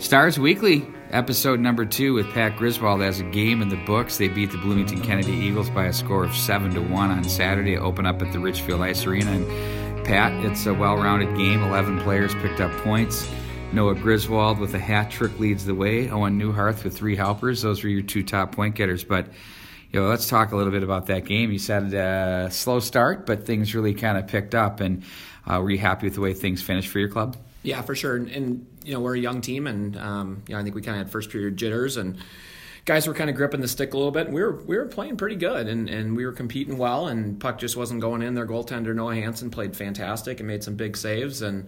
Stars Weekly, episode number 2 with Pat Griswold has a game in the books. They beat the Bloomington Kennedy Eagles by a score of 7-1 on Saturday, open up at the Richfield Ice Arena. And Pat, it's a well-rounded game. 11 players picked up points. Noah Griswold with a hat trick leads the way. Owen Newhart with 3 helpers. Those were your 2 top point getters. But let's talk a little bit about that game. You said slow start, but things really kind of picked up. And were you happy with the way things finished for your club? Yeah, for sure. And we're a young team, and I think we kind of had first period jitters, and guys were kind of gripping the stick a little bit. And we were playing pretty good, and we were competing well, and puck just wasn't going in. Their goaltender Noah Hansen played fantastic and made some big saves, and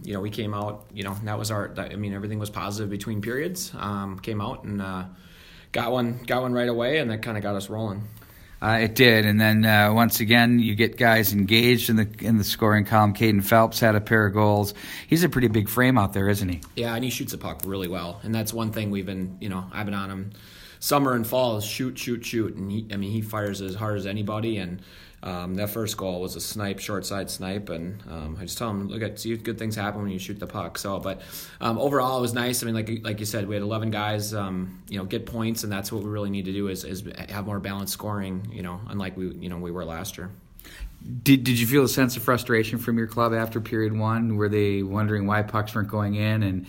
we came out. That was our. I mean, everything was positive between periods. Came out and got one right away, and that kind of got us rolling. It did, and then once again, you get guys engaged in the scoring column. Caden Phelps had a pair of goals. He's a pretty big frame out there, isn't he? Yeah, and he shoots the puck really well, and that's one thing we've been, I've been on him summer and fall is shoot, and he fires as hard as anybody, and that first goal was a snipe, short side snipe, and I just tell him, see good things happen when you shoot the puck. So, but overall, it was nice. I mean, like you said, we had 11 guys, get points, and that's what we really need to do is have more balanced scoring, unlike we were last year. Did you feel a sense of frustration from your club after period one? Were they wondering why pucks weren't going in, and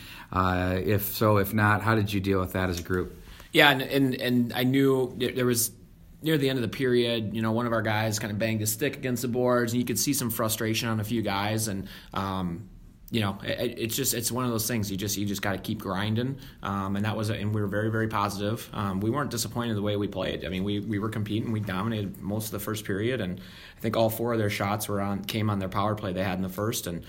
if so, if not, how did you deal with that as a group? Yeah, and I knew there was. Near the end of the period, one of our guys kind of banged his stick against the boards, and you could see some frustration on a few guys. And it's one of those things. You just got to keep grinding. And that was, and we were very, very positive. We weren't disappointed the way we played. I mean, we were competing. We dominated most of the first period, and I think all 4 of their shots came on their power play they had in the first. And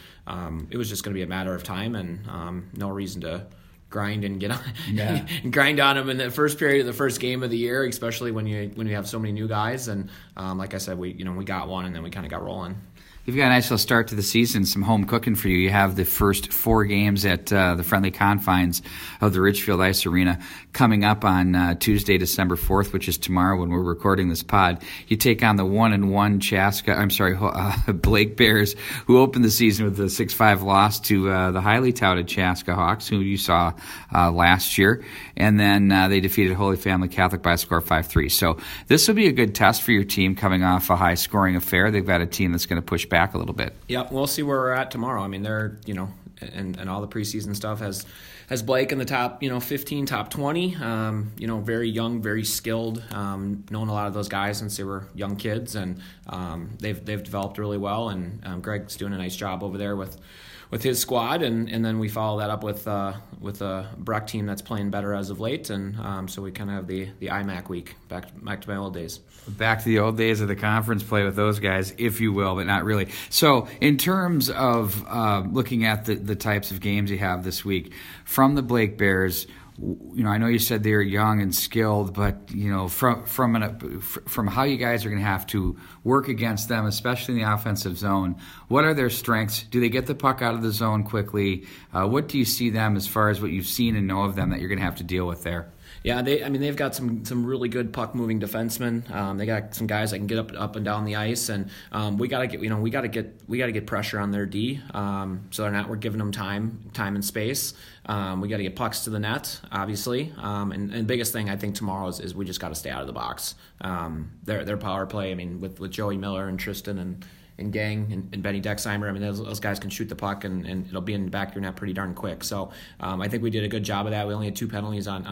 it was just going to be a matter of time, and no reason to grind and get on, yeah. Grind on them in the first period of the first game of the year, especially when you have so many new guys. And like I said, we got one, and then we kind of got rolling. You've got a nice little start to the season, some home cooking for you. You have the first 4 games at the friendly confines of the Richfield Ice Arena coming up on Tuesday, December 4th, which is tomorrow when we're recording this pod. You take on the 1-1 Blake Bears, who opened the season with a 6-5 loss to the highly touted Chaska Hawks, who you saw last year. And then they defeated Holy Family Catholic by a score of 5-3. So this will be a good test for your team coming off a high-scoring affair. They've got a team that's going to push back a little bit. Yeah, we'll see where we're at tomorrow. I mean, they're, and all the preseason stuff has Blake in the top, 15, top 20. Very young, very skilled. Known a lot of those guys since they were young kids, and they've developed really well. And Greg's doing a nice job over there with his squad, and then we follow that up with a Breck team that's playing better as of late, and so we kind of have the IMAC week back to my old days. Back to the old days of the conference play with those guys, if you will, but not really. So in terms of looking at the types of games you have this week, from the Blake Bears, I know you said they're young and skilled, but from how you guys are going to have to work against them, especially in the offensive zone. What are their strengths? Do they get the puck out of the zone quickly? What do you see them as far as what you've seen and know of them that you're going to have to deal with there? Yeah, they've got some really good puck moving defensemen. They got some guys that can get up and down the ice, and we gotta get pressure on their D. So we're giving them time and space. We gotta get pucks to the net, obviously. And the biggest thing I think tomorrow is we just gotta stay out of the box. Their power play. I mean, with Joey Miller and Tristan and Gang and Benny Dexheimer, I mean, those guys can shoot the puck, and it'll be in the back of your net pretty darn quick. So I think we did a good job of that. We only had 2 penalties on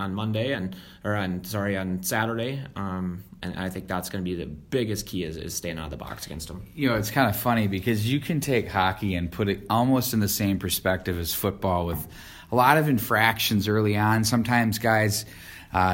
Saturday. And I think that's going to be the biggest key is staying out of the box against them. It's kind of funny because you can take hockey and put it almost in the same perspective as football with a lot of infractions early on. Sometimes guys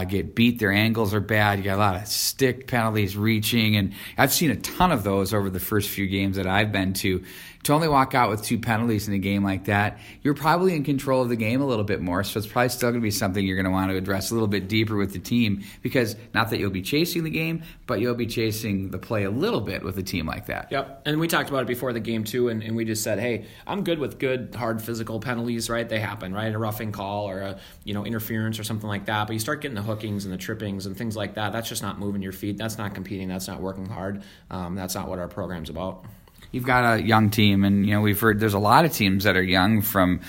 get beat, their angles are bad. You got a lot of stick penalties, reaching, and I've seen a ton of those over the first few games that I've been to. To only walk out with 2 penalties in a game like that, you're probably in control of the game a little bit more, so it's probably still going to be something you're going to want to address a little bit deeper with the team, because not that you'll be chasing the game, but you'll be chasing the play a little bit with a team like that. Yep, and we talked about it before the game too, and we just said, hey, I'm good with good, hard physical penalties, right? They happen, right? A roughing call or a interference or something like that, but you start getting the hookings and the trippings and things like that. That's just not moving your feet. That's not competing. That's not working hard. That's not what our program's about. you've got a young team, and you know we've heard there's a lot of teams that are young, from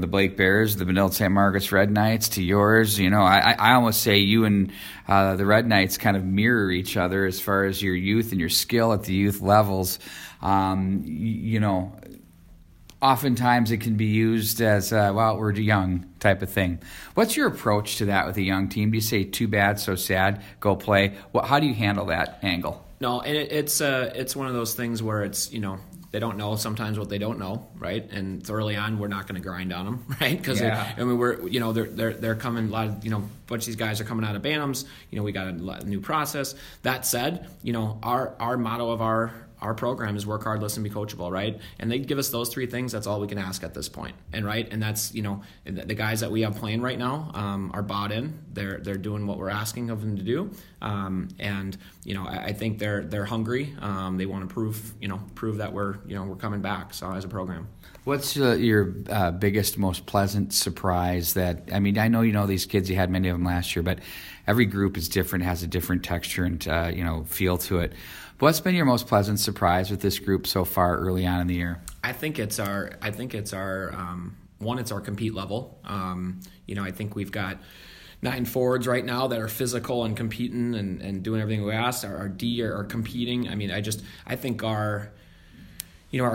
the Blake Bears, the Benilde-St. Margaret's Red Knights to yours. You know, I almost say you and the Red Knights kind of mirror each other as far as your youth and your skill at the youth levels. You know, oftentimes it can be used as, well, we're young type of thing. What's your approach to that with a young team? Do you say, too bad, so sad, go play? Well, how do you handle that angle? No, and it's one of those things where it's, you know, they don't know sometimes what they don't know, right? And early on, we're not going to grind on them, right? Because we're, you know, they're coming a lot of, you know, a bunch of these guys are coming out of Bantams. You know, we got a new process. That said, you know, our motto of our program is work hard, listen, be coachable, right? And they give us those three things. That's all we can ask at this point. And right, and that's, you know, the guys that we have playing right now are bought in. They're doing what we're asking of them to do. And you know, I think they're hungry. They want to prove that we're coming back. So as a program, what's your biggest, most pleasant surprise? That, I mean, I know you know these kids. You had many of them last year, but every group is different, has a different texture and feel to it. What's been your most pleasant surprise with this group so far early on in the year? I think it's our it's our compete level. I think we've got 9 forwards right now that are physical and competing and doing everything we asked. Our D are competing. I mean, I think our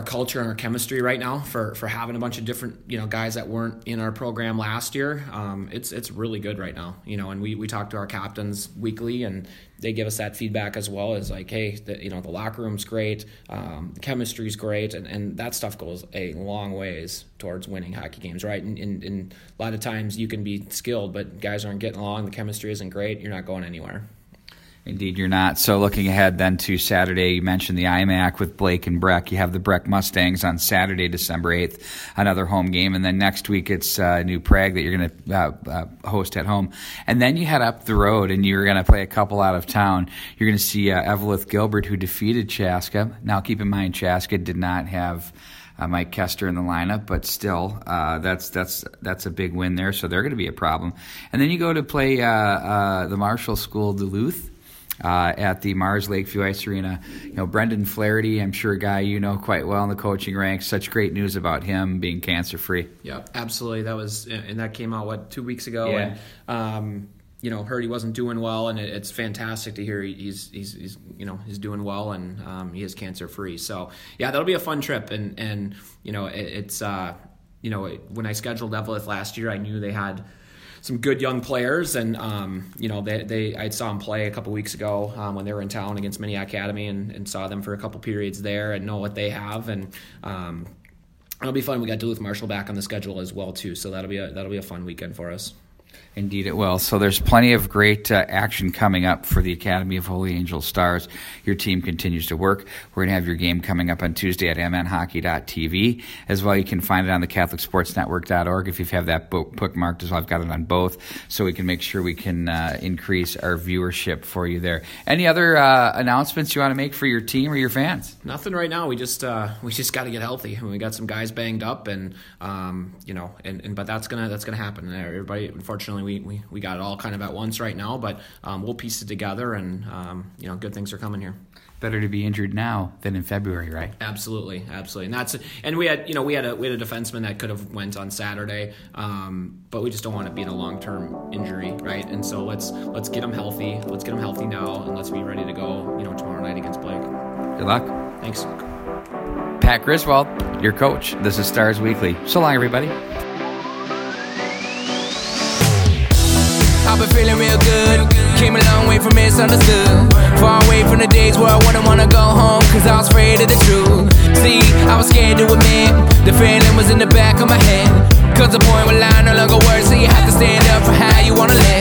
culture and our chemistry right now for having a bunch of different, guys that weren't in our program last year, it's really good right now, and we talk to our captains weekly, and they give us that feedback as well, as like, hey, the locker room's great, the chemistry's great, and that stuff goes a long ways towards winning hockey games, right? And a lot of times you can be skilled, but guys aren't getting along, the chemistry isn't great, you're not going anywhere. Indeed, you're not. So looking ahead then to Saturday, you mentioned the IMAC with Blake and Breck. You have the Breck Mustangs on Saturday, December 8th, another home game. And then next week it's New Prague that you're going to host at home. And then you head up the road and you're going to play a couple out of town. You're going to see Eveleth Gilbert, who defeated Chaska. Now keep in mind, Chaska did not have Mike Kester in the lineup, but still, that's a big win there. So they're going to be a problem. And then you go to play the Marshall School Duluth. At the Mars Lake View Ice Arena. Brendan Flaherty, I'm sure a guy you know quite well in the coaching ranks. Such great news about him being cancer-free. Yeah, absolutely. That came out, 2 weeks ago? Yeah. And heard he wasn't doing well, and it's fantastic to hear he's doing well, and he is cancer-free. So, yeah, that'll be a fun trip, and when I scheduled Eveleth last year, I knew they had some good young players, and I saw them play a couple weeks ago when they were in town against Minnie Academy, and saw them for a couple periods there and know what they have, and it'll be fun. We got Duluth Marshall back on the schedule as well too, so that'll be a fun weekend for us. Indeed it will. So there's plenty of great action coming up for the Academy of Holy Angels Stars. Your team continues to work. We're going to have your game coming up on Tuesday at MNHockey.tv. As well, you can find it on the CatholicSportsnetwork.org. If you have that bookmarked as well, I've got it on both, so we can make sure we can increase our viewership for you there. Any other announcements you want to make for your team or your fans? Nothing right now. We just got to get healthy. I mean, we got some guys banged up, and but that's gonna happen. Everybody, unfortunately, we got it all kind of at once right now, but we'll piece it together, and good things are coming here. Better to be injured now than in February, right? Absolutely. And we had a defenseman that could have went on Saturday, but we just don't want to be in a long-term injury, right? And so let's get him healthy. Let's get him healthy now, and let's be ready to go. Tomorrow night against Blake. Good luck. Thanks, Pat Griswold, your coach. This is Stars Weekly. So long, everybody. I've been feeling real good. Came a long way from misunderstood. Far away from the days where I wouldn't wanna go home, cause I was afraid of the truth. See, I was scared to admit the feeling was in the back of my head. Cause the point where line no longer works, so you have to stand up for how you wanna live.